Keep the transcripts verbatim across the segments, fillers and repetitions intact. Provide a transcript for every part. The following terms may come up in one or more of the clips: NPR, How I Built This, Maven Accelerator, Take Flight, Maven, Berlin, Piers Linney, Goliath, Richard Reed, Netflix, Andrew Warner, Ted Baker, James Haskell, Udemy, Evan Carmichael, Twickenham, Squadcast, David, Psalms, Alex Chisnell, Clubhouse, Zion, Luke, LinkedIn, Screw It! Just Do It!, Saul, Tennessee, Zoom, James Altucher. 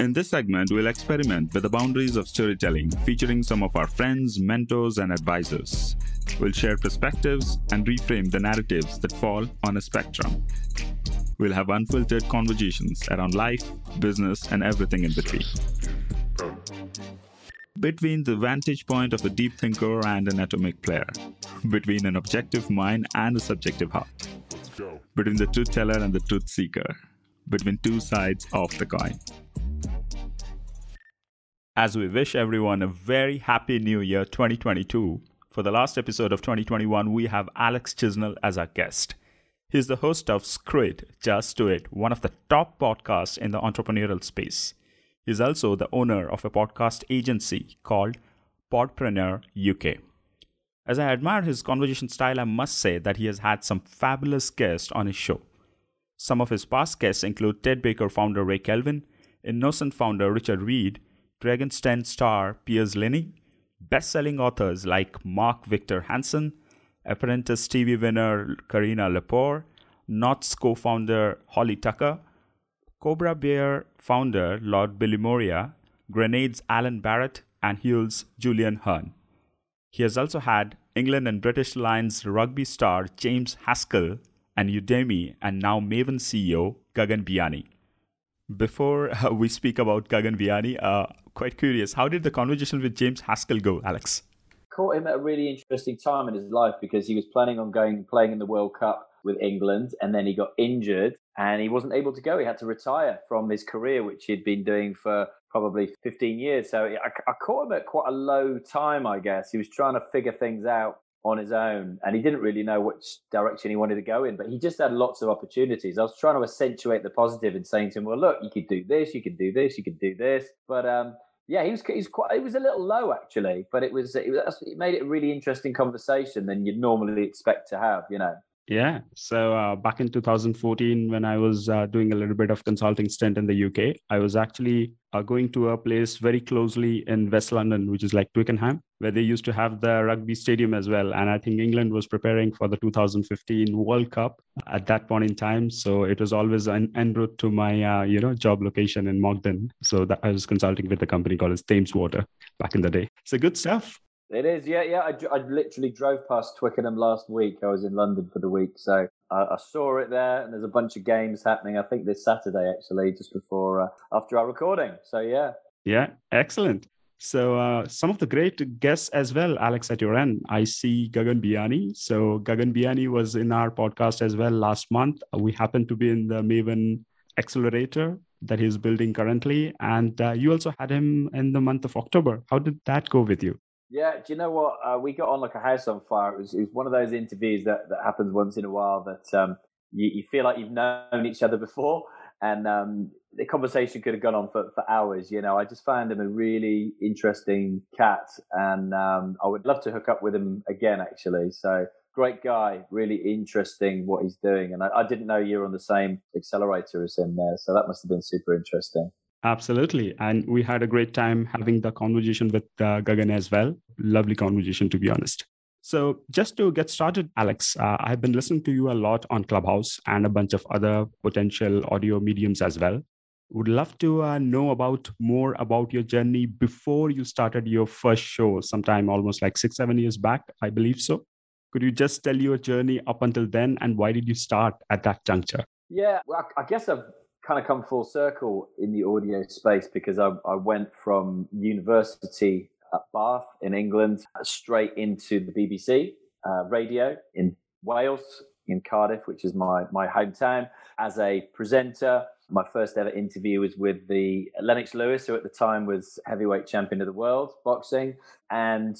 In this segment, we'll experiment with the boundaries of storytelling, featuring some of our friends, mentors, and advisors. We'll share perspectives and reframe the narratives that fall on a spectrum. We'll have unfiltered conversations around life, business, and everything in between. Between the vantage point of a deep thinker and an atomic player. Between an objective mind and a subjective heart. Between the truth teller and the truth seeker. Between two sides of the coin. As we wish everyone a very happy new year twenty twenty-two, for the last episode of twenty twenty-one, we have Alex Chisnell as our guest. He's the host of Screw It! Just Do It!, one of the top podcasts in the entrepreneurial space. He's also the owner of a podcast agency called Podpreneur U K. As I admire his conversation style, I must say that he has had some fabulous guests on his show. Some of his past guests include Ted Baker founder Ray Kelvin, Innocent founder Richard Reed, Dragon's Den star Piers Linney, best-selling authors like Mark Victor Hansen, Apprentice T V winner Karina Lepore, Knott's co-founder Holly Tucker, Cobra Bear founder Lord Billy Moria, Grenade's Alan Barrett, and Huel's Julian Hearn. He has also had England and British Lions rugby star James Haskell and Udemy and now Maven C E O Gagan Biyani. Before uh, we speak about Gagan Biyani, uh, quite curious, how did the conversation with James Haskell go, Alex? Caught him at a really interesting time in his life because he was planning on going playing in the World Cup with England, and then he got injured and he wasn't able to go. He had to retire from his career, which he'd been doing for probably fifteen years. So I, I caught him at quite a low time, I guess. He was trying to figure things out on his own, and he didn't really know which direction he wanted to go in, but he just had lots of opportunities. I was trying to accentuate the positive and saying to him, well, look, you could do this, you could do this, you could do this. But um, yeah, he was he's quite, it was a little low actually, but it was, it was, it made it a really interesting conversation than you'd normally expect to have, you know. Yeah. So uh, back in two thousand fourteen, when I was uh, doing a little bit of consulting stint in the U K, I was actually uh, going to a place very closely in West London, which is like Twickenham, where they used to have the rugby stadium as well. And I think England was preparing for the two thousand fifteen World Cup at that point in time. So it was always en, en route to my, uh, you know, job location in Mogden. So that I was consulting with a company called Thames Water back in the day. So good stuff. It is, yeah, yeah. I, I literally drove past Twickenham last week. I was in London for the week, so I, I saw it there. And there's a bunch of games happening, I think, this Saturday, actually, just before, uh, after our recording. So, yeah. Yeah, excellent. So, uh, some of the great guests as well, Alex, at your end. I see Gagan Biyani. So, Gagan Biyani was in our podcast as well last month. We happened to be in the Maven Accelerator that he's building currently. And uh, you also had him in the month of October. How did that go with you? Yeah, do you know what? Uh, we got on like a house on fire. It was, it was one of those interviews that, that happens once in a while that um, you, you feel like you've known each other before, and um, the conversation could have gone on for, for hours. You know, I just found him a really interesting cat, and um, I would love to hook up with him again, actually. So great guy, really interesting what he's doing. And I, I didn't know you were on the same accelerator as him there, so that must have been super interesting. Absolutely. And we had a great time having the conversation with uh, Gagan as well. Lovely conversation, to be honest. So just to get started, Alex, uh, I've been listening to you a lot on Clubhouse and a bunch of other potential audio mediums as well. Would love to uh, know about more about your journey before you started your first show sometime almost like six, seven years back, I believe so. Could you just tell your journey up until then and why did you start at that juncture? Yeah, well, I guess I've kind of come full circle in the audio space because I, I went from university at Bath in England straight into the B B C uh, radio in Wales, in Cardiff, which is my, my hometown, as a presenter. My first ever interview was with the Lennox Lewis, who at the time was heavyweight champion of the world, boxing. And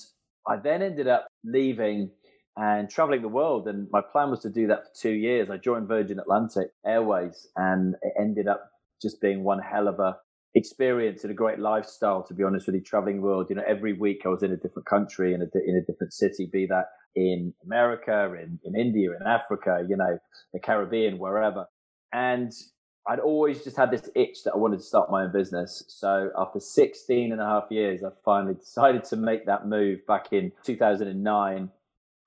I then ended up leaving and traveling the world. And my plan was to do that for two years. I joined Virgin Atlantic Airways, and it ended up just being one hell of a experience and a great lifestyle, to be honest with you, traveling the world. You know, every week I was in a different country, in a, in a different city, be that in America, in, in India, in Africa, you know, the Caribbean, wherever. And I'd always just had this itch that I wanted to start my own business. So after sixteen and a half years, I finally decided to make that move back in two thousand nine.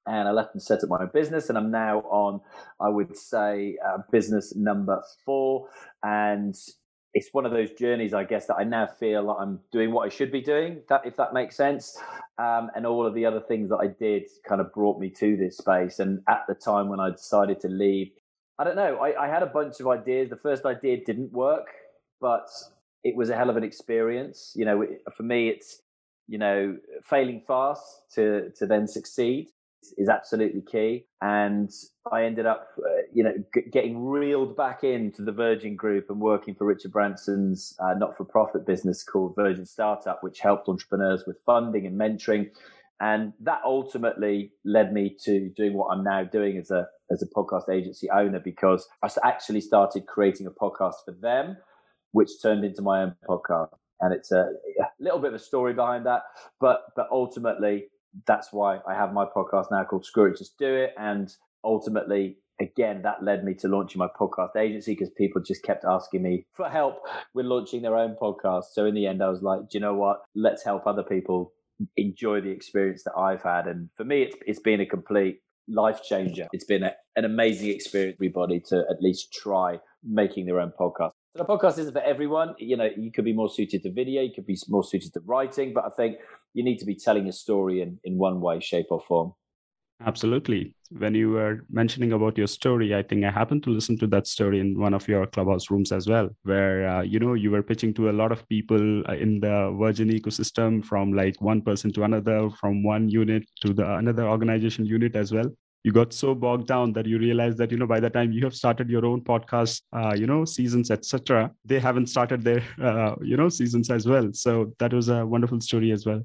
And I left and set up my own business, and I'm now on, I would say, uh, business number four. And it's one of those journeys, I guess, that I now feel like I'm doing what I should be doing, that if that makes sense. Um, and all of the other things that I did kind of brought me to this space. And at the time when I decided to leave, I don't know, I, I had a bunch of ideas. The first idea didn't work, but it was a hell of an experience. You know, for me, it's, you know, failing fast to, to then succeed is absolutely key. And I ended up, uh, you know, g- getting reeled back into the Virgin Group and working for Richard Branson's uh, not-for-profit business called Virgin Startup, which helped entrepreneurs with funding and mentoring. And that ultimately led me to doing what I'm now doing as a as a podcast agency owner, because I actually started creating a podcast for them, which turned into my own podcast. And it's a, a little bit of a story behind that, but but ultimately, that's why I have my podcast now called Screw It, Just Do It. And ultimately, again, that led me to launching my podcast agency, because people just kept asking me for help with launching their own podcast. So in the end, I was like, do you know what? Let's help other people enjoy the experience that I've had. And for me, it's it's been a complete life changer. It's been a, an amazing experience for everybody to at least try making their own podcast. So the podcast isn't for everyone. You know, you could be more suited to video, you could be more suited to writing, but I think you need to be telling a story in, in one way, shape or form. Absolutely. When you were mentioning about your story, I think I happened to listen to that story in one of your Clubhouse rooms as well, where, uh, you know, you were pitching to a lot of people in the Virgin ecosystem, from like one person to another, from one unit to the another organization unit as well. You got so bogged down that you realized that, you know, by the time you have started your own podcast, uh, you know, seasons, et cetera, they haven't started their, uh, you know, seasons as well. So that was a wonderful story as well.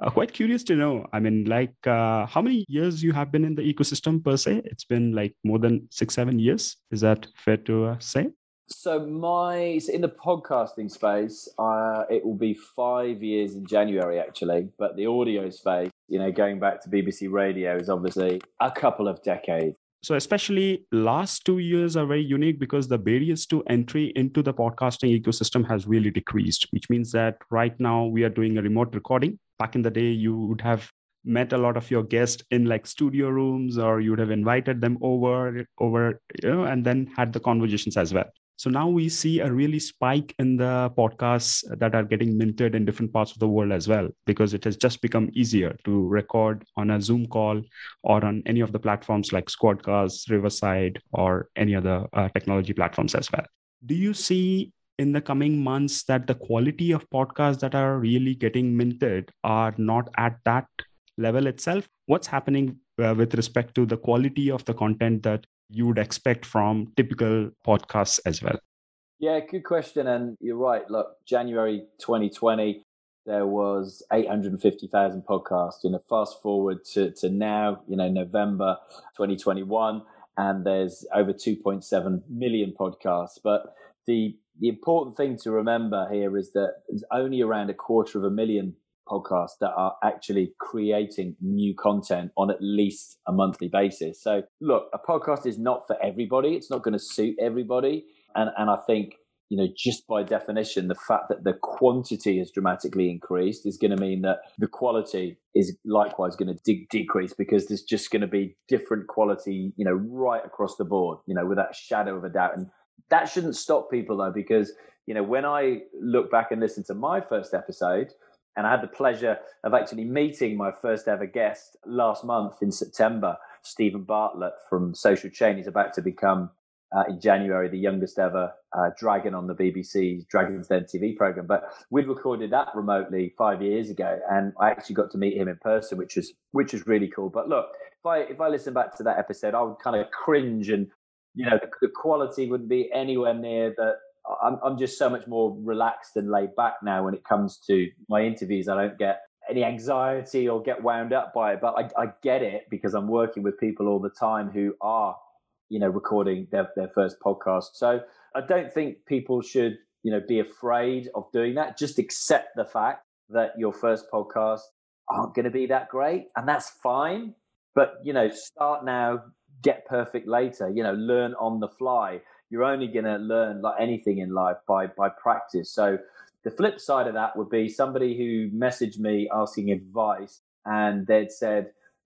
Uh, quite curious to know, I mean, like, uh, how many years you have been in the ecosystem per se? It's been like more than six, seven years. Is that fair to uh, say? So my so in the podcasting space, uh, it will be five years in January, actually. But the audio space, you know, going back to B B C Radio, is obviously a couple of decades. So especially last two years are very unique, because the barriers to entry into the podcasting ecosystem has really decreased, which means that right now we are doing a remote recording. Back in the day, you would have met a lot of your guests in like studio rooms, or you would have invited them over, over, you know, and then had the conversations as well. So now we see a really spike in the podcasts that are getting minted in different parts of the world as well, because it has just become easier to record on a Zoom call or on any of the platforms like Squadcast, Riverside, or any other uh, technology platforms as well. Do you see in the coming months that the quality of podcasts that are really getting minted are not at that level itself? What's happening uh, with respect to the quality of the content that you would expect from typical podcasts as well? Yeah, good question. And you're right. Look, January twenty twenty, there was eight hundred fifty thousand podcasts. You know, fast forward to, to now, you know, November twenty twenty-one, and there's over two point seven million podcasts. But the The important thing to remember here is that there's only around a quarter of a million podcasts that are actually creating new content on at least a monthly basis. So look, a podcast is not for everybody. It's not going to suit everybody. And and I think, you know, just by definition, the fact that the quantity has dramatically increased is going to mean that the quality is likewise going to de- decrease, because there's just going to be different quality, you know, right across the board, you know, without a shadow of a doubt. And that shouldn't stop people, though, because, you know, when I look back and listen to my first episode, and I had the pleasure of actually meeting my first ever guest last month in September, Stephen Bartlett from Social Chain. He's about to become, uh, in January, the youngest ever uh, dragon on the B B C's Dragon's Den T V program. But we'd recorded that remotely five years ago, and I actually got to meet him in person, which was which was really cool. But look, if I if I listen back to that episode, I would kind of cringe, and you know, the, the quality wouldn't be anywhere near that. I'm, I'm just so much more relaxed and laid back now when it comes to my interviews. I don't get any anxiety or get wound up by it, but I, I get it, because I'm working with people all the time who are, you know, recording their, their first podcast. So I don't think people should, you know, be afraid of doing that. Just accept the fact that your first podcasts aren't going to be that great, and that's fine. But, you know, start now, get perfect later, you know, learn on the fly. You're only going to learn, like anything in life, by by practice. So the flip side of that would be somebody who messaged me asking advice, and they'd said,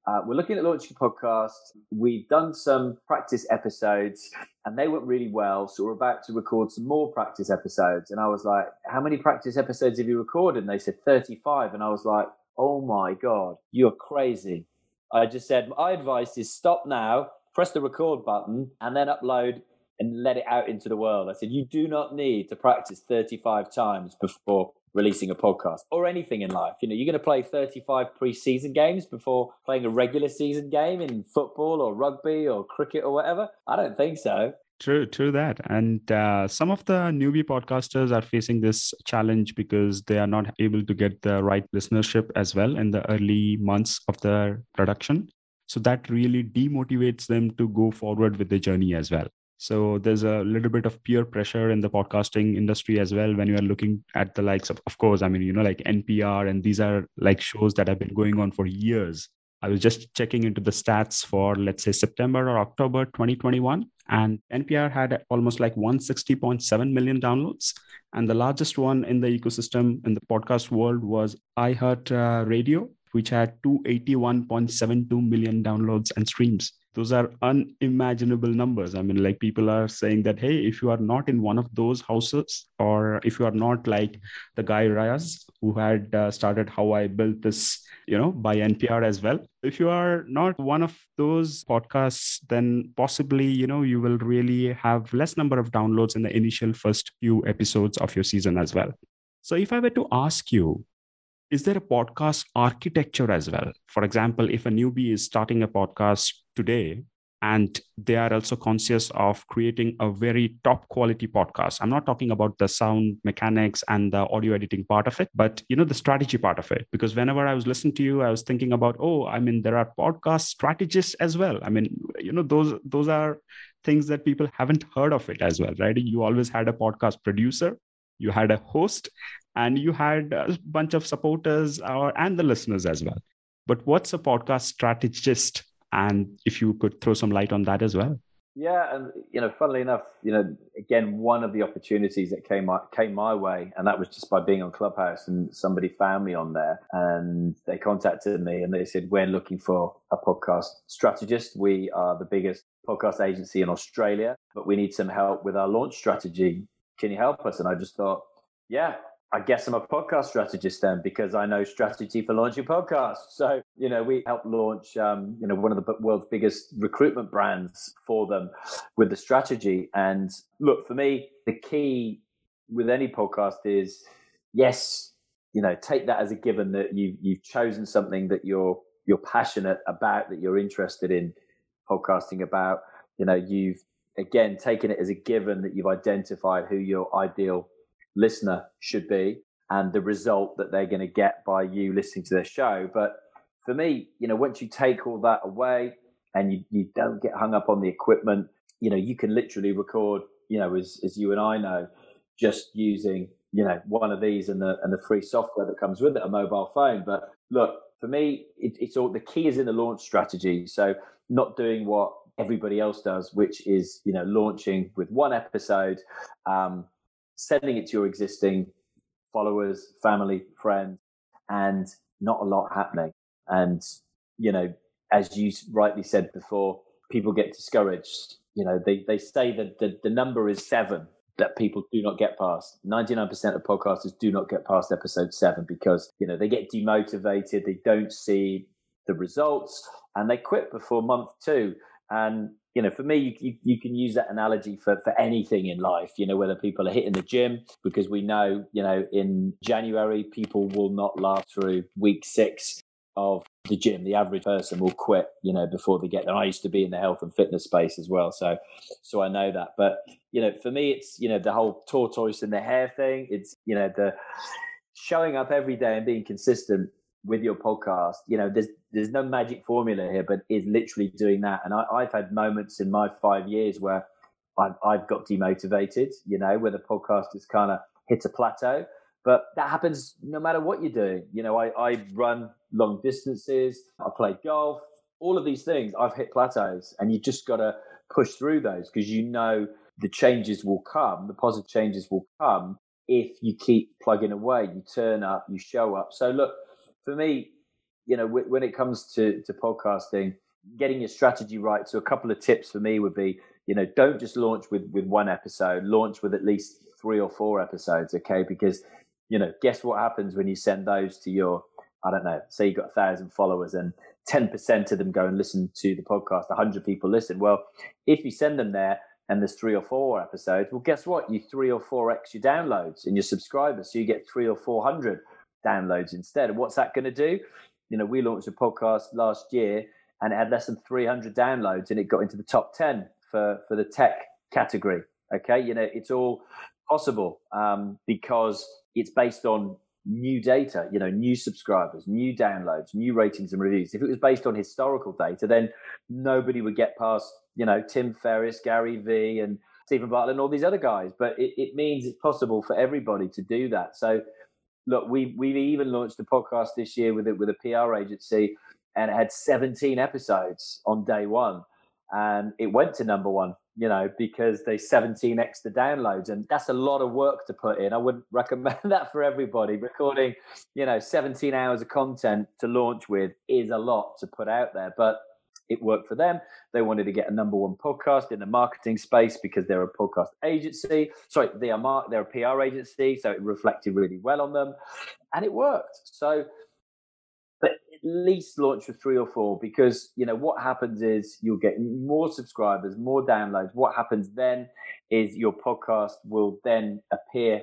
Uh, we're looking at launching a podcast. We've done some practice episodes and they went really well. So we're about to record some more practice episodes. And I was like, how many practice episodes have you recorded? And they said thirty-five. And I was like, oh my God, you're crazy. I just said, my advice is stop now, press the record button and then upload and let it out into the world. I said, you do not need to practice thirty-five times before releasing a podcast or anything in life. You know, you're going to play thirty-five pre-season games before playing a regular season game in football or rugby or cricket or whatever. I don't think so. True, true that. And uh, some of the newbie podcasters are facing this challenge because they are not able to get the right listenership as well in the early months of their production. So that really demotivates them to go forward with the journey as well. So there's a little bit of peer pressure in the podcasting industry as well when you are looking at the likes of, of course, I mean, you know, like N P R, and these are like shows that have been going on for years. I was just checking into the stats for, let's say, September or October twenty twenty-one, and N P R had almost like one hundred sixty point seven million downloads. And the largest one in the ecosystem in the podcast world was iHeartRadio, uh, which had two hundred eighty-one point seven two million downloads and streams. Those are unimaginable numbers. I mean, like people are saying that, hey, if you are not in one of those houses, or if you are not like the guy Rayas who had uh, started How I Built This, you know, by N P R as well. If you are not one of those podcasts, then possibly, you know, you will really have less number of downloads in the initial first few episodes of your season as well. So if I were to ask you, is there a podcast architecture as well? For example, if a newbie is starting a podcast today and they are also conscious of creating a very top quality podcast, I'm not talking about the sound mechanics and the audio editing part of it, but you know, the strategy part of it. Because whenever I was listening to you, I was thinking about, oh, I mean, there are podcast strategists as well. I mean, you know, those those are things that people haven't heard of it as well, right? You always had a podcast producer, you had a host, and you had a bunch of supporters or, and the listeners as well. But what's a podcast strategist? And if you could throw some light on that as well. Yeah. And, you know, funnily enough, you know, again, one of the opportunities that came came my way, and that was just by being on Clubhouse, and somebody found me on there and they contacted me and they said, we're looking for a podcast strategist. We are the biggest podcast agency in Australia, but we need some help with our launch strategy. Can you help us? And I just thought, yeah, I guess I'm a podcast strategist then, because I know strategy for launching podcasts. So, you know, we helped launch, um, you know, one of the world's biggest recruitment brands for them with the strategy. And look, for me, the key with any podcast is, yes, you know, take that as a given that you, you've chosen something that you're you're passionate about, that you're interested in podcasting about. You know, you've, again, taken it as a given that you've identified who your ideal listener should be and the result that they're going to get by you listening to their show. But for me, you know, once you take all that away and you, you don't get hung up on the equipment, you know, you can literally record, you know, as, as you and I know, just using, you know, one of these and the and the free software that comes with it, a mobile phone. But look, for me, it, it's all, the key is in the launch strategy. So not doing what everybody else does, which is, you know, launching with one episode, um, sending it to your existing followers, family, friends, and not a lot happening. And, you know, as you rightly said before, people get discouraged. You know, they, they say that the, the number is seven that people do not get past. ninety-nine percent of podcasters do not get past episode seven because, you know, they get demotivated. They don't see the results and they quit before month two. And, you know, for me, you, you, you can use that analogy for, for anything in life, you know, whether people are hitting the gym, because we know, you know, in January, people will not last through week six of the gym. The average person will quit, you know, before they get there. I used to be in the health and fitness space as well. So, so I know that. But, you know, for me, it's, you know, the whole tortoise and the hare thing. It's, you know, the showing up every day and being consistent with your podcast. You know, there's there's no magic formula here, but is literally doing that. And I, I've had moments in my five years where I've, I've got demotivated, you know, where the podcast has kind of hit a plateau. But that happens no matter what you're doing. You know, I, I run long distances, I play golf, all of these things. I've hit plateaus and you just got to push through those because you know the changes will come, the positive changes will come if you keep plugging away, you turn up, you show up. So look, for me, you know, w- when it comes to, to podcasting, getting your strategy right. So a couple of tips for me would be, you know, don't just launch with, with one episode, launch with at least three or four episodes. Okay. Because, you know, guess what happens when you send those to your, I don't know, say you've got a thousand followers and ten percent of them go and listen to the podcast, one hundred people listen. Well, if you send them there and there's three or four episodes, well, guess what? You three or four extra downloads in your subscribers. So you get three or four hundred downloads instead. And what's that going to do? You know, we launched a podcast last year and it had less than three hundred downloads and it got into the top ten for, for the tech category. Okay. You know, it's all possible um, because it's based on new data, you know, new subscribers, new downloads, new ratings and reviews. If it was based on historical data, then nobody would get past, you know, Tim Ferriss, Gary Vee and Stephen Bartlett and all these other guys. But it, it means it's possible for everybody to do that. So look, we, we've even launched a podcast this year with it, with a P R agency, and it had seventeen episodes on day one and it went to number one, you know, because they seventeen extra downloads, and that's a lot of work to put in. I wouldn't recommend that for everybody. Recording, you know, seventeen hours of content to launch with is a lot to put out there, but it worked for them. They wanted to get a number one podcast in the marketing space because they're a podcast agency. Sorry, they are mark, they're a P R agency, so it reflected really well on them and it worked. So, but at least launch with three or four, because, you know, what happens is you'll get more subscribers, more downloads. What happens then is your podcast will then appear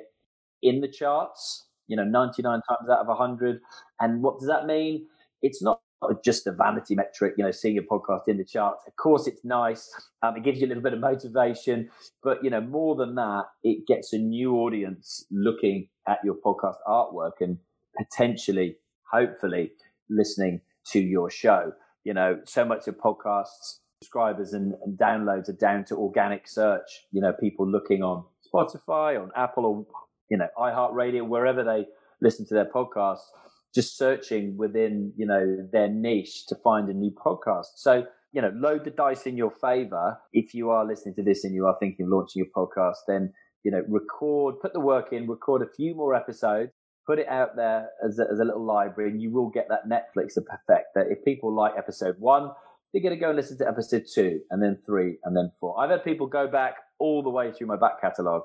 in the charts, you know, ninety-nine times out of one hundred. And what does that mean? It's not just a vanity metric, you know, seeing your podcast in the charts. Of course, it's nice. Um, it gives you a little bit of motivation. But, you know, more than that, it gets a new audience looking at your podcast artwork and potentially, hopefully, listening to your show. You know, so much of podcasts, subscribers and, and downloads are down to organic search. You know, people looking on Spotify, on Apple, or, you know, iHeartRadio, wherever they listen to their podcasts, just searching within, you know, their niche to find a new podcast. So, you know, load the dice in your favor. If you are listening to this and you are thinking of launching your podcast, then, you know, record, put the work in, record a few more episodes, put it out there as a, as a little library, and you will get that Netflix effect that if people like episode one, they're going to go and listen to episode two and then three and then four. I've had people go back all the way through my back catalogue.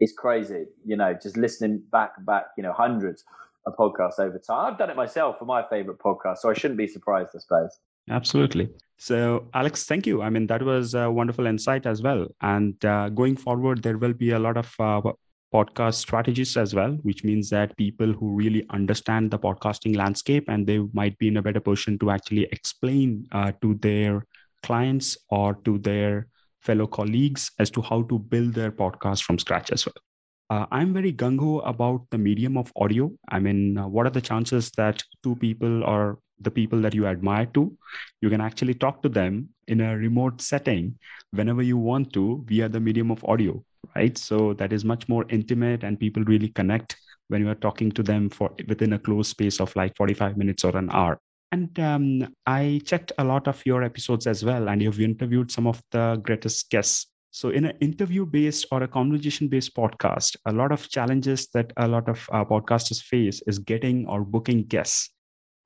It's crazy, you know, just listening back, back, you know, hundreds a podcast over time. I've done it myself for my favorite podcast, so I shouldn't be surprised, I suppose. Absolutely. So, Alex, thank you. I mean, that was a wonderful insight as well. And uh, going forward, there will be a lot of uh, podcast strategies as well, which means that people who really understand the podcasting landscape, and they might be in a better position to actually explain uh, to their clients or to their fellow colleagues as to how to build their podcast from scratch as well. Uh, I'm very gung-ho about the medium of audio. I mean, uh, what are the chances that two people or the people that you admire to, you can actually talk to them in a remote setting whenever you want to via the medium of audio, right? So that is much more intimate and people really connect when you are talking to them for within a closed space of like forty-five minutes or an hour. And um, I checked a lot of your episodes as well, and you've interviewed some of the greatest guests. So in an interview-based or a conversation-based podcast, a lot of challenges that a lot of uh, podcasters face is getting or booking guests.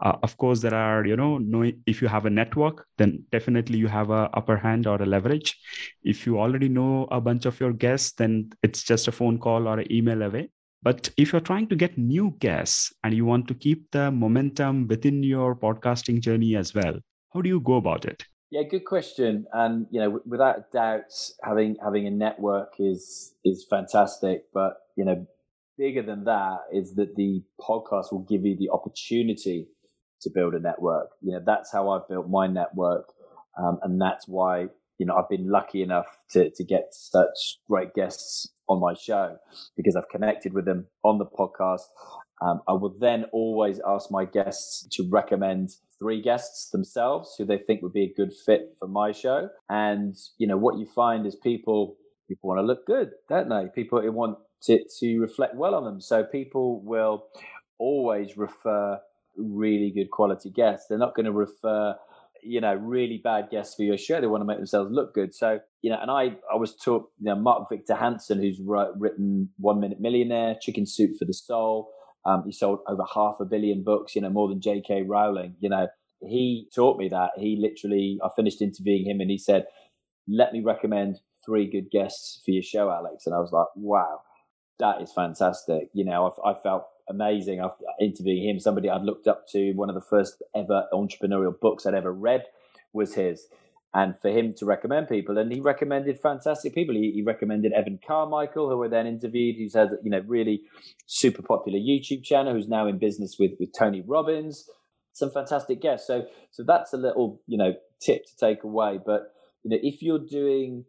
Uh, of course, there are, you know, no, if you have a network, then definitely you have an upper hand or a leverage. If you already know a bunch of your guests, then it's just a phone call or an email away. But if you're trying to get new guests and you want to keep the momentum within your podcasting journey as well, how do you go about it? Yeah, good question. And, you know, w- without a doubt, having having a network is is fantastic. But, you know, bigger than that is that the podcast will give you the opportunity to build a network. You know, that's how I built my network. Um, and that's why, you know, I've been lucky enough to, to get such great guests on my show, because I've connected with them on the podcast. Um, I will then always ask my guests to recommend three guests themselves who they think would be a good fit for my show. And, you know, what you find is people, people want to look good, don't they? People want to, to reflect well on them. So people will always refer really good quality guests. They're not going to refer, you know, really bad guests for your show. They want to make themselves look good. So, you know, and I, I was taught, you know, Mark Victor Hansen, who's wrote, written One Minute Millionaire, Chicken Soup for the Soul, Um, he sold over half a billion books, you know, more than J K Rowling. You know, he taught me that. He literally, I finished interviewing him and he said, let me recommend three good guests for your show, Alex. And I was like, wow, that is fantastic. You know, I, I felt amazing after interviewing him. Somebody I'd looked up to, one of the first ever entrepreneurial books I'd ever read was his. And for him to recommend people, and he recommended fantastic people. He, he recommended Evan Carmichael, who I then interviewed, who's had, you know, really super popular YouTube channel, who's now in business with, with Tony Robbins, some fantastic guests. So, so that's a little, you know, tip to take away. But, you know, if you're doing,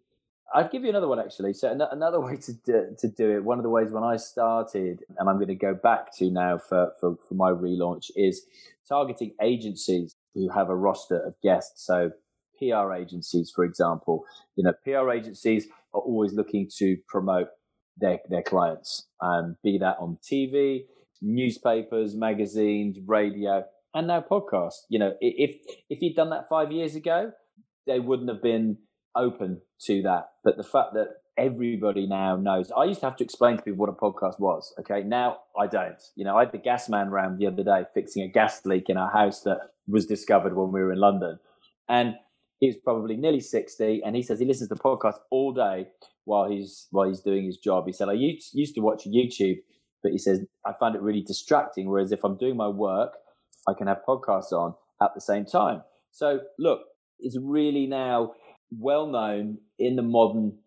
I'd give you another one actually. So an- another way to do, to do it, one of the ways when I started, and I'm going to go back to now for, for, for my relaunch, is targeting agencies who have a roster of guests. So P R agencies, for example, you know, P R agencies are always looking to promote their their clients, um, be that on T V, newspapers, magazines, radio, and now podcasts. You know, if if you'd done that five years ago, they wouldn't have been open to that. But the fact that everybody now knows, I used to have to explain to people what a podcast was. Okay, now I don't. You know, I had the gas man round the other day fixing a gas leak in our house that was discovered when we were in London, and he's probably nearly sixty, and he says he listens to podcasts all day while he's while he's doing his job. He said, I used, used to watch YouTube, but he says, I find it really distracting, whereas if I'm doing my work, I can have podcasts on at the same time. So, look, it's really now well-known in the modern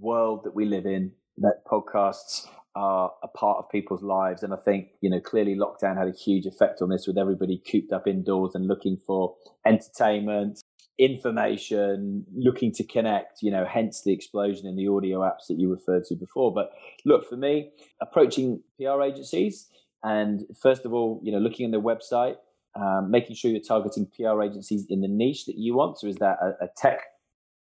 world that we live in that podcasts are a part of people's lives. And I think, you know, clearly lockdown had a huge effect on this, with everybody cooped up indoors and looking for entertainment, information, looking to connect, you know, hence the explosion in the audio apps that you referred to before. But look, for me, approaching P R agencies, and first of all, you know, looking at their website, um, making sure you're targeting P R agencies in the niche that you want. So is that a, a tech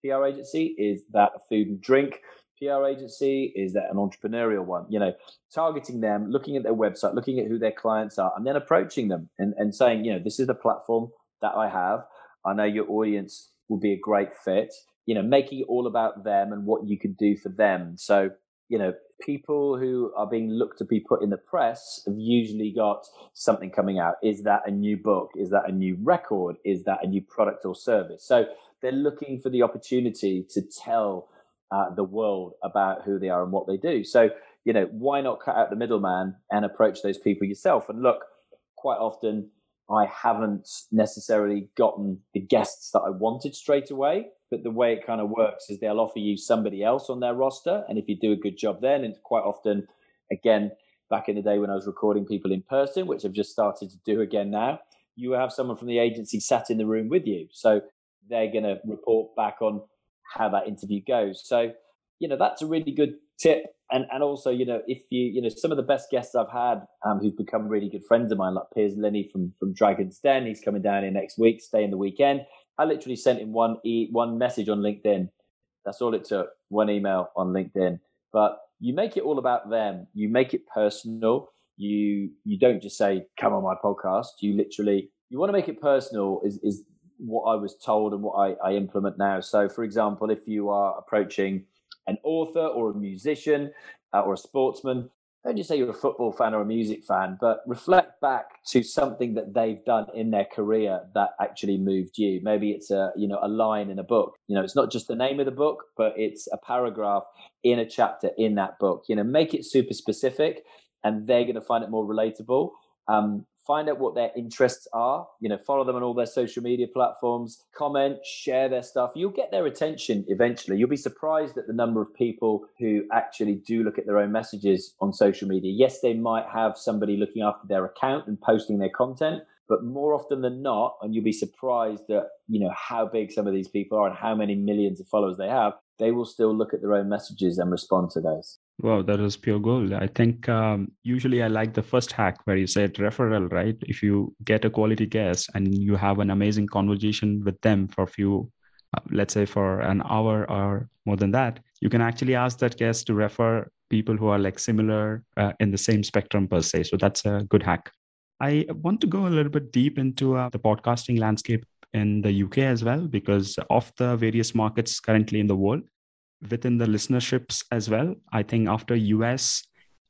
P R agency? Is that a food and drink P R agency? Is that an entrepreneurial one? You know, targeting them, looking at their website, looking at who their clients are, and then approaching them and, and saying, you know, this is the platform that I have. I know your audience will be a great fit, you know, making it all about them and what you can do for them. So, you know, people who are being looked to be put in the press have usually got something coming out. Is that a new book? Is that a new record? Is that a new product or service? So they're looking for the opportunity to tell uh, the world about who they are and what they do. So, you know, why not cut out the middleman and approach those people yourself? And look, quite often, I haven't necessarily gotten the guests that I wanted straight away, but the way it kind of works is they'll offer you somebody else on their roster. And if you do a good job then, and quite often, again, back in the day when I was recording people in person, which I've just started to do again now, you have someone from the agency sat in the room with you. So they're going to report back on how that interview goes. So, you know, that's a really good tip. And and also, you know, if you, you know, some of the best guests I've had um, who've become really good friends of mine, like Piers Linney from, from Dragon's Den, he's coming down here next week, staying the weekend. I literally sent him one e- one message on LinkedIn. That's all it took, one email on LinkedIn. But you make it all about them. You make it personal. You you don't just say, come on my podcast. You literally, you want to make it personal is, is what I was told and what I, I implement now. So, for example, if you are approaching an author or a musician uh, or a sportsman, don't just say you're a football fan or a music fan, but reflect back to something that they've done in their career that actually moved you. Maybe it's a, you know, a line in a book. You know, it's not just the name of the book, but it's a paragraph in a chapter in that book. You know, make it super specific and they're going to find it more relatable. Um, find out what their interests are, you know, follow them on all their social media platforms, comment, share their stuff. You'll get their attention eventually. You'll be surprised at the number of people who actually do look at their own messages on social media. Yes, they might have somebody looking after their account and posting their content, but more often than not, and you'll be surprised at, you know, how big some of these people are and how many millions of followers they have, they will still look at their own messages and respond to those. Wow, that was pure gold. I think um, usually I like the first hack where you said referral, right? If you get a quality guest and you have an amazing conversation with them for a few, uh, let's say for an hour or more than that, you can actually ask that guest to refer people who are like similar uh, in the same spectrum per se. So that's a good hack. I want to go a little bit deep into uh, the podcasting landscape in the U K as well, because of the various markets currently in the world, within the listenerships as well. I think after U S,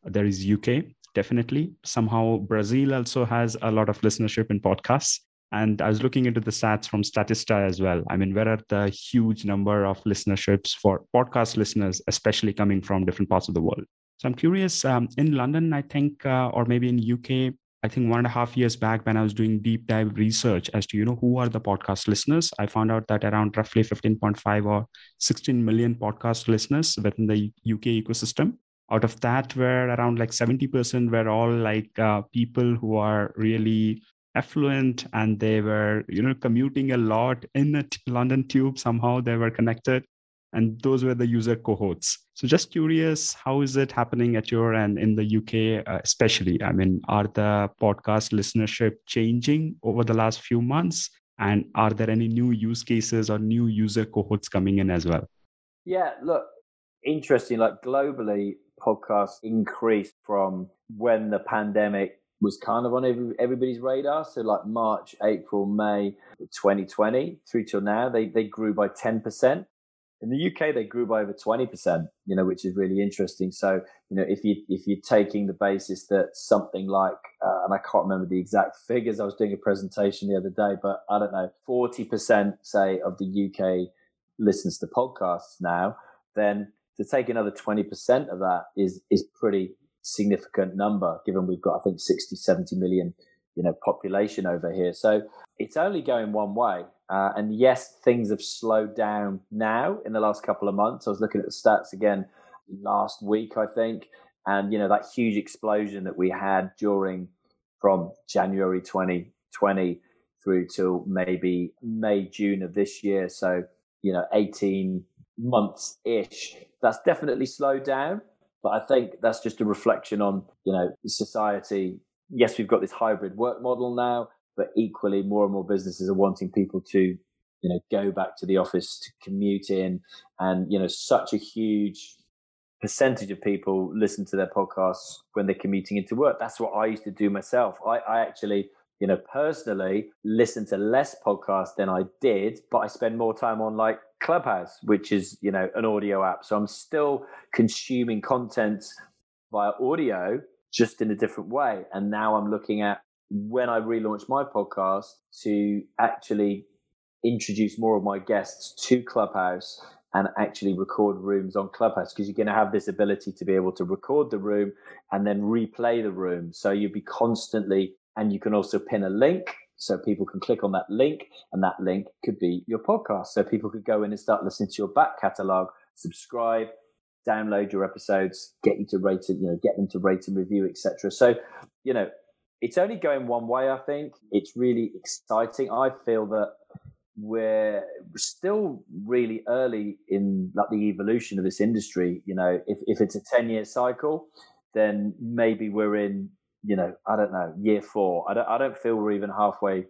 there is U K. definitely. Somehow Brazil also has a lot of listenership in podcasts. And I was looking into the stats from Statista as well. I mean, where are the huge number of listenerships for podcast listeners, especially coming from different parts of the world? So I'm curious, um, in London, I think, uh, or maybe in U K, I think one and a half years back when I was doing deep dive research as to, you know, who are the podcast listeners, I found out that around roughly fifteen point five or sixteen million podcast listeners within the U K ecosystem. Out of that, were around like seventy percent were all like uh, people who are really affluent and they were, you know, commuting a lot in the t- London tube. Somehow they were connected. And those were the user cohorts. So just curious, how is it happening at your end in the U K, uh, especially? I mean, are the podcast listenership changing over the last few months? And are there any new use cases or new user cohorts coming in as well? Yeah, look, interesting. Like globally, podcasts increased from when the pandemic was kind of on every, everybody's radar. So like March, April, May twenty twenty through till now, they they grew by ten percent. In the U K, they grew by over twenty percent, you know, which is really interesting. So, you know, if you, if you're taking the basis that something like, uh, and I can't remember the exact figures, I was doing a presentation the other day, but I don't know, forty percent, say, of the U K listens to podcasts now, then to take another twenty percent of that is, is pretty significant number, given we've got, I think, sixty, seventy million, you know, population over here. So it's only going one way. Uh, and yes, things have slowed down now in the last couple of months. I was looking at the stats again last week, I think. And, you know, that huge explosion that we had during from January twenty twenty through till maybe May, June of this year. So, you know, eighteen months-ish. That's definitely slowed down. But I think that's just a reflection on, you know, society. Yes, we've got this hybrid work model now. But equally, more and more businesses are wanting people to, you know, go back to the office, to commute in. And, you know, such a huge percentage of people listen to their podcasts when they're commuting into work. That's what I used to do myself. I, I actually, you know, personally listen to less podcasts than I did, but I spend more time on like Clubhouse, which is, you know, an audio app. So I'm still consuming content via audio, just in a different way. And now I'm looking at, when I relaunched my podcast, to actually introduce more of my guests to Clubhouse and actually record rooms on Clubhouse, because you're going to have this ability to be able to record the room and then replay the room. So you'll be constantly, and you can also pin a link so people can click on that link, and that link could be your podcast. So people could go in and start listening to your back catalogue, subscribe, download your episodes, get you to rate it, you know, get them to rate and review, et cetera. So, you know, it's only going one way, I think. It's really exciting. I feel that we're still really early in like the evolution of this industry. You know, if, if it's a ten-year cycle, then maybe we're in, you know, I don't know, year four. I don't, I don't feel we're even halfway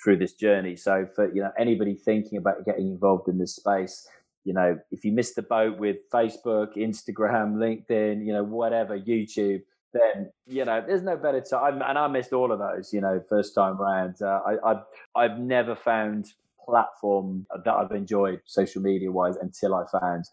through this journey. So for, you know, anybody thinking about getting involved in this space, you know, if you missed the boat with Facebook, Instagram, LinkedIn, you know, whatever, YouTube, then, you know, there's no better time. And I missed all of those, you know, first time round. Uh, I, I, I've never found platform that I've enjoyed social media wise until I found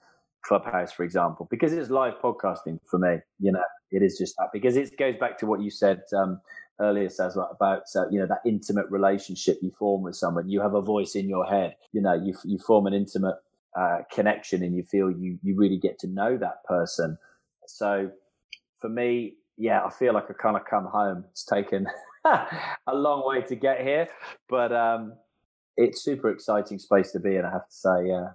Clubhouse, for example, because it's live podcasting for me. You know, it is just that, because it goes back to what you said um, earlier, Saz, about, uh, you know, that intimate relationship you form with someone. You have a voice in your head, you know, you you form an intimate uh, connection, and you feel you you really get to know that person. So for me, yeah, I feel like I kind of come home. It's taken a long way to get here, but um, it's super exciting space to be in, I have to say, yeah.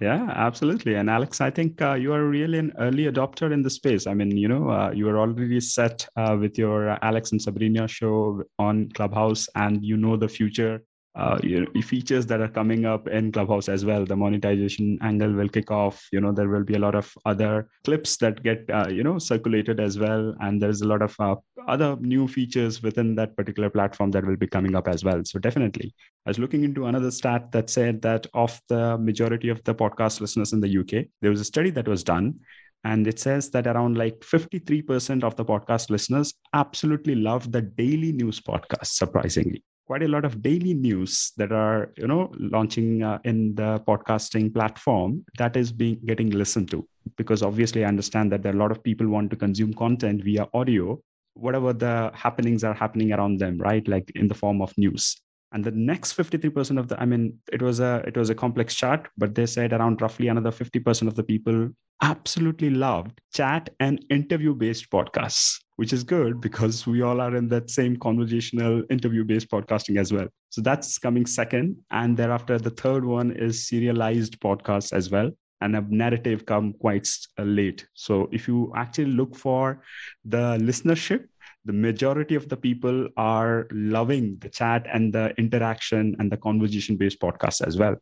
Yeah, absolutely. And Alex, I think uh, you are really an early adopter in the space. I mean, you know, uh, you were already set uh, with your Alex and Sabrina show on Clubhouse, and you know the future uh, you know, features that are coming up in Clubhouse as well. The monetization angle will kick off. You know, there will be a lot of other clips that get, uh, you know, circulated as well. And there's a lot of uh, other new features within that particular platform that will be coming up as well. So definitely. I was looking into another stat that said that of the majority of the podcast listeners in the U K, there was a study that was done. And it says that around like fifty-three percent of the podcast listeners absolutely love the daily news podcast, surprisingly. Quite a lot of daily news that are, you know, launching uh, in the podcasting platform that is being getting listened to, because obviously I understand that there are a lot of people want to consume content via audio, whatever the happenings are happening around them, right? Like in the form of news. And the next fifty-three percent of the, I mean, it was a it was a complex chart, but they said around roughly another fifty percent of the people absolutely loved chat and interview-based podcasts, which is good because we all are in that same conversational interview-based podcasting as well. So that's coming second. And thereafter, the third one is serialized podcasts as well. And a narrative come quite late. So if you actually look for the listenership, the majority of the people are loving the chat and the interaction and the conversation-based podcasts as well,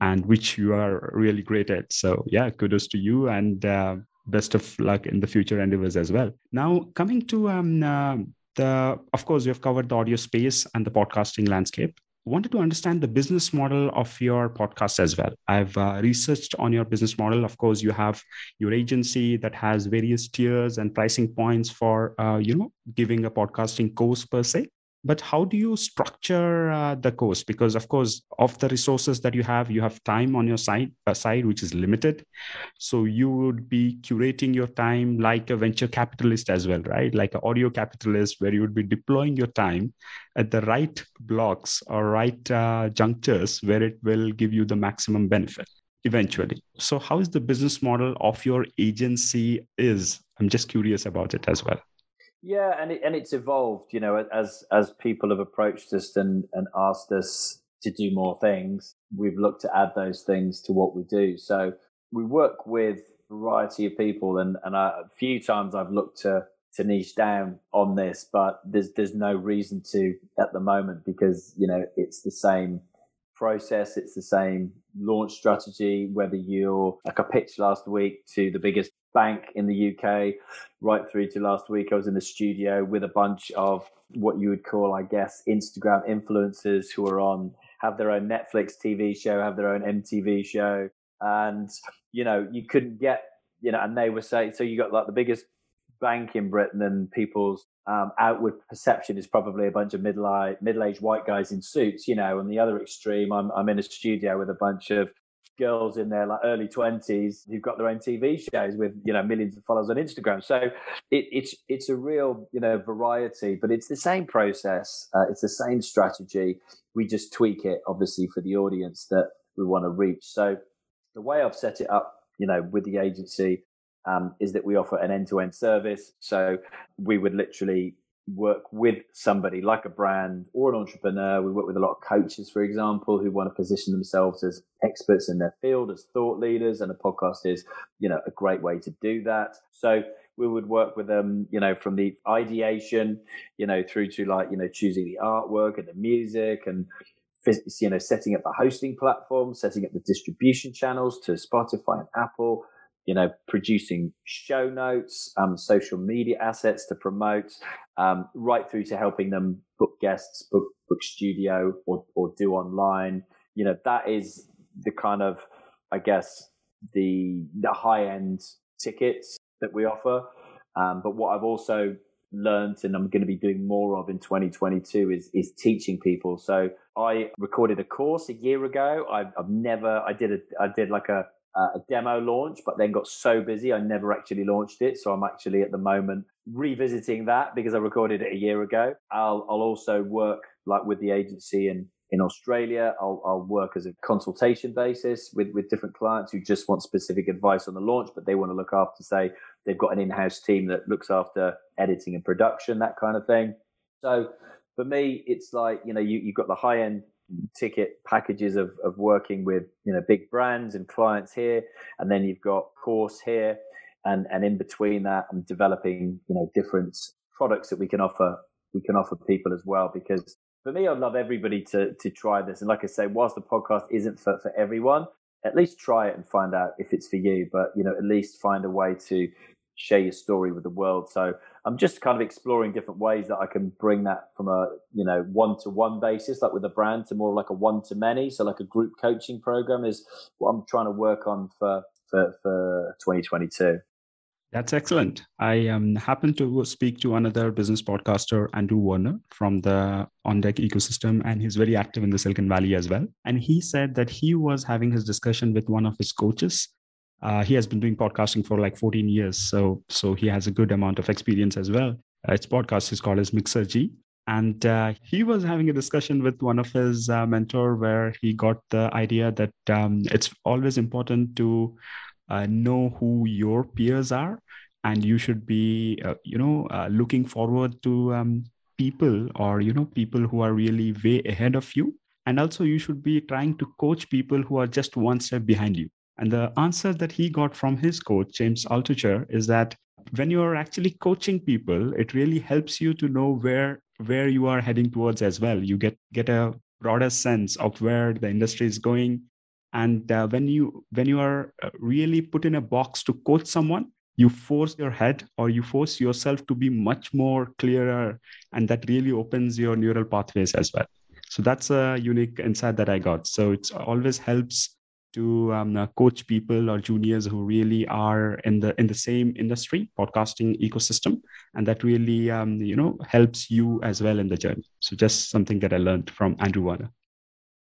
and which you are really great at. So yeah, kudos to you and uh, best of luck in the future endeavors as well. Now coming to, um, uh, the, of course, we have covered the audio space and the podcasting landscape. Wanted to understand the business model of your podcast as well. I've uh, researched on your business model. Of course, you have your agency that has various tiers and pricing points for, uh, you know, giving a podcasting course per se. But how do you structure uh, the course? Because of course, of the resources that you have, you have time on your side, uh, side, which is limited. So you would be curating your time like a venture capitalist as well, right? Like an audio capitalist, where you would be deploying your time at the right blocks or right uh, junctures where it will give you the maximum benefit eventually. So how is the business model of your agency is? I'm just curious about it as well. Yeah, and it, and it's evolved, you know, as as people have approached us and, and asked us to do more things, we've looked to add those things to what we do. So we work with a variety of people, and, and I, a few times I've looked to, to niche down on this, but there's there's no reason to at the moment because, you know, it's the same process, it's the same launch strategy, whether you're like a pitch last week to the biggest bank in the U K, right through to last week, I was in the studio with a bunch of what you would call, I guess, Instagram influencers who are on, have their own Netflix T V show, have their own M T V show. And, you know, you couldn't get, you know, and they were saying, so you got like the biggest bank in Britain, and people's um, outward perception is probably a bunch of middle-aged, middle-aged white guys in suits, you know, and the other extreme, I'm, I'm in a studio with a bunch of girls in their like early twenties who've got their own T V shows with, you know, millions of followers on Instagram. So it, it's it's a real, you know, variety, but it's the same process. Uh, it's the same strategy. We just tweak it, obviously, for the audience that we want to reach. So the way I've set it up, you know, with the agency um, is that we offer an end-to-end service. So we would literally work with somebody like a brand or an entrepreneur. We work with a lot of coaches, for example, who want to position themselves as experts in their field, as thought leaders, and a podcast is, you know, a great way to do that. So we would work with them, you know, from the ideation, you know, through to like, you know, choosing the artwork and the music and, you know, setting up the hosting platform, setting up the distribution channels to Spotify and Apple, you know, producing show notes, um, social media assets to promote, um, right through to helping them book guests, book, book studio or, or do online. You know, that is the kind of, I guess, the, the high end tickets that we offer. Um, but what I've also learned and I'm going to be doing more of in twenty twenty-two is, is teaching people. So I recorded a course a year ago. I've, I've never, I did a, I did like a, Uh, a demo launch, but then got so busy I never actually launched it. So I'm actually at the moment revisiting that because I recorded it a year ago. I'll, I'll also work like with the agency in, in Australia. I'll, I'll work as a consultation basis with, with different clients who just want specific advice on the launch, but they want to look after, say, they've got an in-house team that looks after editing and production, that kind of thing. So for me, it's like, you know, you, you've got the high-end ticket packages of, of working with, you know, big brands and clients here, and then you've got course here, and and in between that I'm developing, you know, different products that we can offer we can offer people as well, because for me I'd love everybody to to try this. And like I say, whilst the podcast isn't for, for everyone, at least try it and find out if it's for you, but you know, at least find a way to share your story with the world. So I'm just kind of exploring different ways that I can bring that from a, you know, one-to-one basis, like with a brand, to more like a one-to-many. So like a group coaching program is what I'm trying to work on for, for, for twenty twenty-two. That's excellent. I um, happened to speak to another business podcaster, Andrew Warner, from the On Deck ecosystem, and he's very active in the Silicon Valley as well. And he said that he was having his discussion with one of his coaches. Uh, he has been doing podcasting for like fourteen years. So, so he has a good amount of experience as well. Its podcast is called as Mixer G. And uh, he was having a discussion with one of his uh, mentor where he got the idea that um, it's always important to uh, know who your peers are. And you should be, uh, you know, uh, looking forward to um, people or, you know, people who are really way ahead of you. And also you should be trying to coach people who are just one step behind you. And the answer that he got from his coach, James Altucher, is that when you're actually coaching people, it really helps you to know where where you are heading towards as well. You get, get a broader sense of where the industry is going. And uh, when you when you are really put in a box to coach someone, you force your head or you force yourself to be much more clearer. And that really opens your neural pathways as well. So that's a unique insight that I got. So it always helps to um, coach people or juniors who really are in the in the same industry, podcasting ecosystem. And that really, um, you know, helps you as well in the journey. So just something that I learned from Andrew Warner.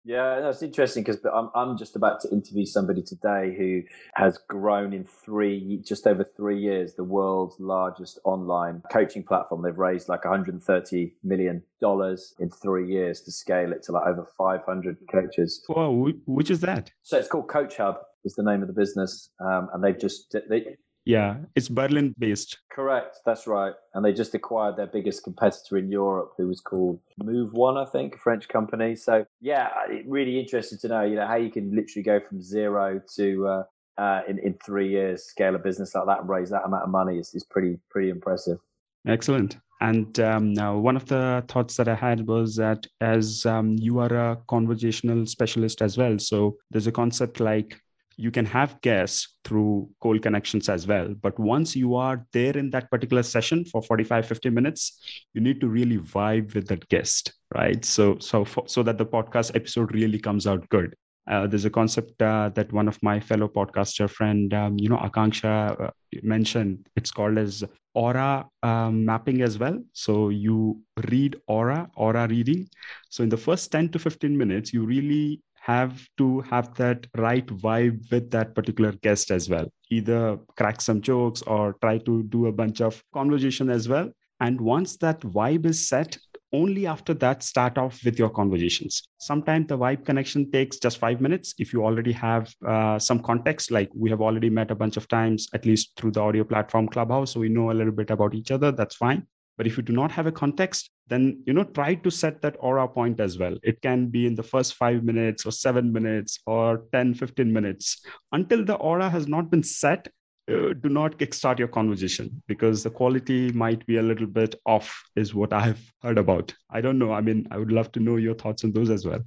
Yeah, that's no, interesting because I'm I'm just about to interview somebody today who has grown in three, just over three years, the world's largest online coaching platform. They've raised like one hundred thirty million dollars in three years to scale it to like over five hundred coaches. Whoa, which is that? So it's called Coach Hub is the name of the business. Um, and they've just... they. Yeah, it's Berlin based. Correct. That's right. And they just acquired their biggest competitor in Europe, who was called Move One, I think, a French company. So, yeah, really interested to know, you know, how you can literally go from zero to uh, uh, in, in three years, scale a business like that and raise that amount of money is, is pretty, pretty impressive. Excellent. And um, now one of the thoughts that I had was that as um, you are a conversational specialist as well. So there's a concept like, you can have guests through cold connections as well. But once you are there in that particular session for forty-five, fifty minutes, you need to really vibe with that guest, right? So so, for, so that the podcast episode really comes out good. Uh, there's a concept uh, that one of my fellow podcaster friend, um, you know, Akanksha uh, mentioned. It's called as aura um, mapping as well. So you read aura, aura reading. So in the first ten to fifteen minutes, you really have to have that right vibe with that particular guest as well. Either crack some jokes or try to do a bunch of conversation as well. And once that vibe is set, only after that start off with your conversations. Sometimes the vibe connection takes just five minutes. If you already have uh, some context, like we have already met a bunch of times, at least through the audio platform Clubhouse, so we know a little bit about each other, that's fine. But if you do not have a context, then, you know, try to set that aura point as well. It can be in the first five minutes or seven minutes or ten, fifteen minutes. Until the aura has not been set, uh, do not kickstart your conversation because the quality might be a little bit off is what I've heard about. I don't know. I mean, I would love to know your thoughts on those as well.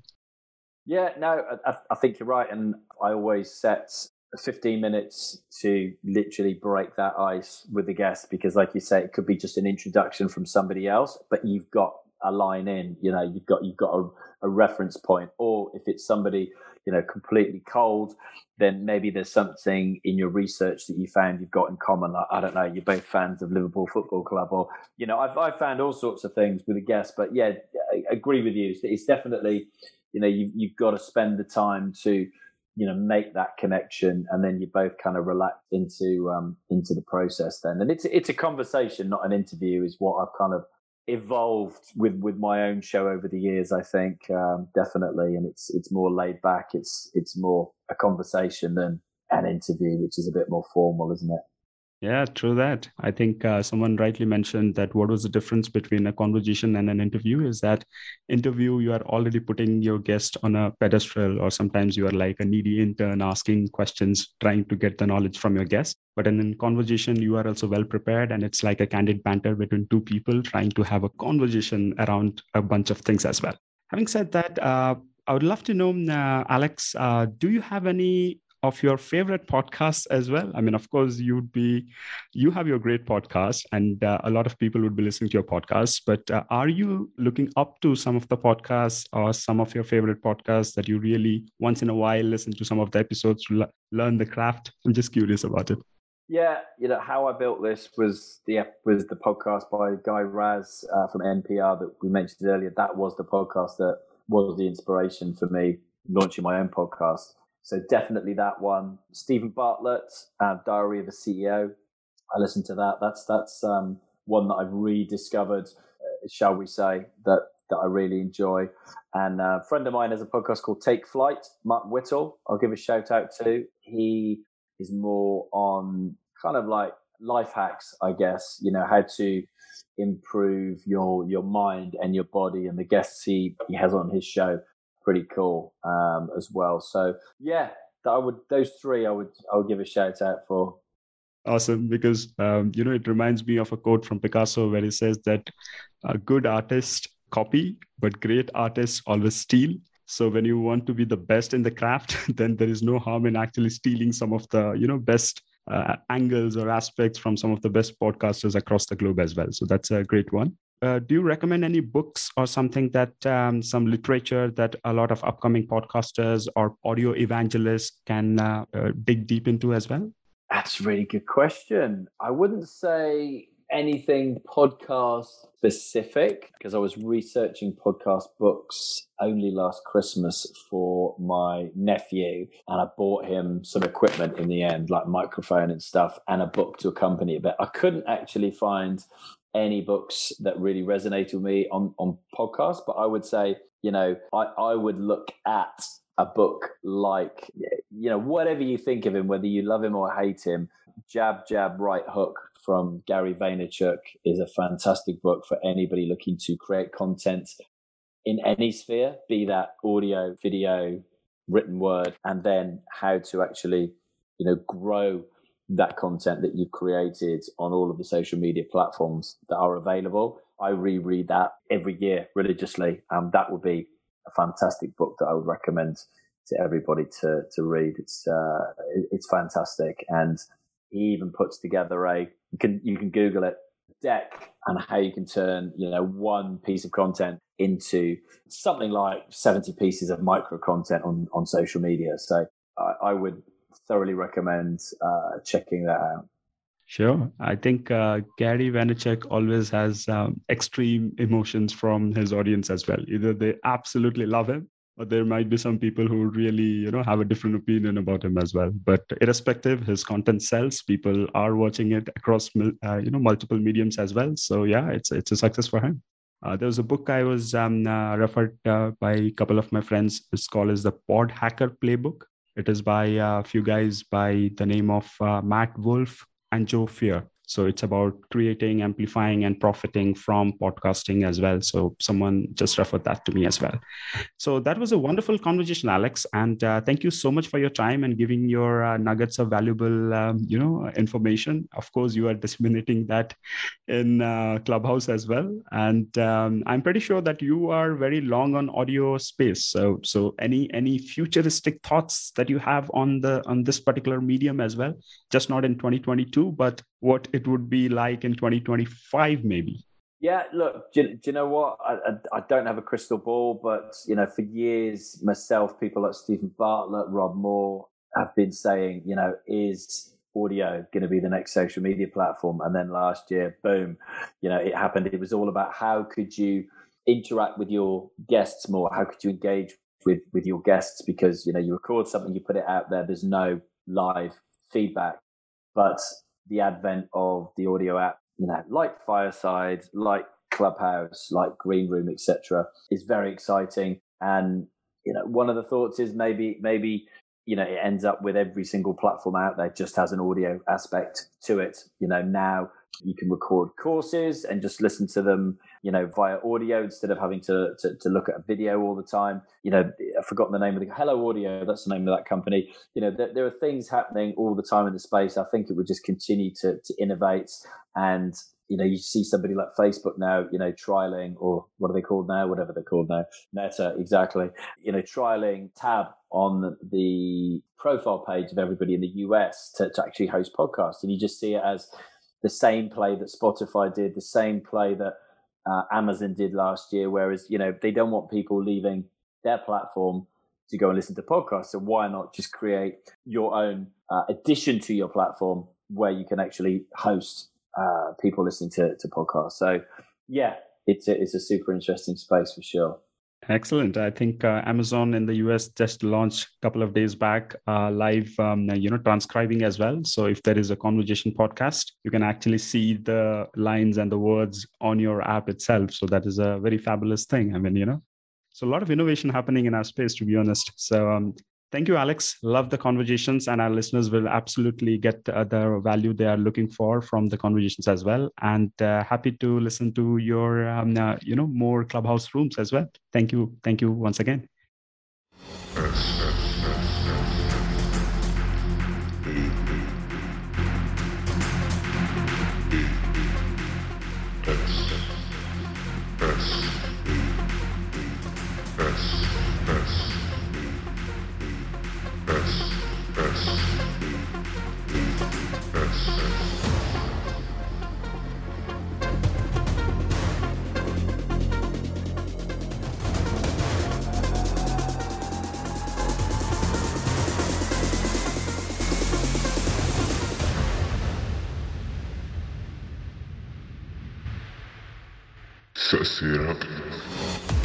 Yeah, no, I, I think you're right. And I always set fifteen minutes to literally break that ice with the guest because like you say, it could be just an introduction from somebody else, but you've got a line in, you know, you've got you've got a, a reference point. Or if it's somebody, you know, completely cold, then maybe there's something in your research that you found you've got in common. Like, I don't know, you're both fans of Liverpool Football Club or, you know, I've, I've found all sorts of things with a guest, but yeah, I agree with you. It's definitely, you know, you, you've got to spend the time to, you know, make that connection, and then you both kind of relax into um, into the process. Then, and it's it's a conversation, not an interview, is what I've kind of evolved with with my own show over the years. I think um, definitely, and it's it's more laid back. It's it's more a conversation than an interview, which is a bit more formal, isn't it? Yeah, true that. I think uh, someone rightly mentioned that what was the difference between a conversation and an interview is that interview, you are already putting your guest on a pedestal, or sometimes you are like a needy intern asking questions, trying to get the knowledge from your guest. But in a conversation, you are also well prepared. And it's like a candid banter between two people trying to have a conversation around a bunch of things as well. Having said that, uh, I would love to know, uh, Alex, uh, do you have any of your favorite podcasts as well? I mean, of course, you'd be, you have your great podcast and uh, a lot of people would be listening to your podcast, but uh, are you looking up to some of the podcasts or some of your favorite podcasts that you really once in a while listen to some of the episodes to l- learn the craft? I'm just curious about it. Yeah, you know, How I Built This was the was the podcast by Guy Raz uh, from N P R that we mentioned earlier. That was the podcast that was the inspiration for me launching my own podcast. So definitely that one. Stephen Bartlett, uh, Diary of a C E O. I listened to that. That's that's um, one that I've rediscovered, uh, shall we say, that, that I really enjoy. And a friend of mine has a podcast called Take Flight, Mark Whittle, I'll give a shout out to. He is more on kind of like life hacks, I guess, you know, how to improve your your mind and your body, and the guests he, he has on his show, pretty cool um, as well. So yeah, I would those three I would I would give a shout out for. Awesome, because um, you know, it reminds me of a quote from Picasso where he says that a good artist copy, but great artists always steal. So when you want to be the best in the craft, then there is no harm in actually stealing some of the, you know, best uh, angles or aspects from some of the best podcasters across the globe as well. So that's a great one. Uh, do you recommend any books or something that um, some literature that a lot of upcoming podcasters or audio evangelists can uh, uh, dig deep into as well? That's a really good question. I wouldn't say anything podcast specific, because I was researching podcast books only last Christmas for my nephew, and I bought him some equipment in the end, like microphone and stuff, and a book to accompany it. But I couldn't actually find any books that really resonated with me on, on podcasts. But I would say, you know, I, I would look at a book like, you know, whatever you think of him, whether you love him or hate him, Jab, Jab, Right Hook from Gary Vaynerchuk is a fantastic book for anybody looking to create content in any sphere, be that audio, video, written word, and then how to actually, you know, grow that content that you've created on all of the social media platforms that are available. I reread that every year religiously, and that would be a fantastic book that I would recommend to everybody to to read. It's uh, it's fantastic, and he even puts together a you can you can Google it deck and how you can turn, you know, one piece of content into something like seventy pieces of micro content on on social media. So I, I would thoroughly recommend uh, checking that out. Sure. I think uh, Gary Vaynerchuk always has um, extreme emotions from his audience as well. Either they absolutely love him, or there might be some people who really, you know, have a different opinion about him as well. But irrespective, his content sells. People are watching it across, uh, you know, multiple mediums as well. So yeah, it's it's a success for him. Uh, there was a book I was um, uh, referred uh, by a couple of my friends. It's called is the Pod Hacker Playbook. It is by a few guys by the name of uh, Matt Wolf and Joe Fear. So it's about creating, amplifying, and profiting from podcasting as well. So someone just referred that to me as well. So that was a wonderful conversation, Alex. And uh, thank you so much for your time and giving your uh, nuggets of valuable, um, you know, information. Of course, you are disseminating that in uh, Clubhouse as well. And um, I'm pretty sure that you are very long on audio space. So, so any any futuristic thoughts that you have on the on this particular medium as well, just not in twenty twenty-two, but what it would be like in twenty twenty-five, maybe? Yeah, look, do, do you know what? I, I, I don't have a crystal ball, but, you know, for years, myself, people like Stephen Bartlett, Rob Moore have been saying, you know, is audio going to be the next social media platform? And then last year, boom, you know, it happened. It was all about how could you interact with your guests more? How could you engage with, with your guests? Because, you know, you record something, you put it out there, there's no live feedback. But the advent of the audio app, you know, like Fireside, like Clubhouse, like Green Room, et cetera, is very exciting. And, you know, one of the thoughts is maybe, maybe, you know, it ends up with every single platform out there just has an audio aspect to it. You know, now you can record courses and just listen to them, you know, via audio instead of having to, to, to look at a video all the time. You know, I've forgotten the name of the Hello Audio. That's the name of that company. You know, there, there are things happening all the time in the space. I think it would just continue to, to innovate. And, you know, you see somebody like Facebook now, you know, trialing, or what are they called now? Whatever they're called now. Meta, exactly. You know, trialing Tab on the profile page of everybody in the U S to, to actually host podcasts. And you just see it as the same play that Spotify did, the same play that uh, Amazon did last year, whereas, you know, they don't want people leaving their platform to go and listen to podcasts. So why not just create your own uh, addition to your platform where you can actually host uh, people listening to, to podcasts? So, yeah, it's a, it's a super interesting space for sure. Excellent. I think uh, Amazon in the U S just launched a couple of days back uh, live, um, you know, transcribing as well. So if there is a conversation podcast, you can actually see the lines and the words on your app itself. So that is a very fabulous thing. I mean, you know, so a lot of innovation happening in our space, to be honest. So um, thank you, Alex. Love the conversations, and our listeners will absolutely get uh, the value they are looking for from the conversations as well. And uh, happy to listen to your, um, uh, you know, more Clubhouse rooms as well. Thank you. Thank you once again. Sessirap.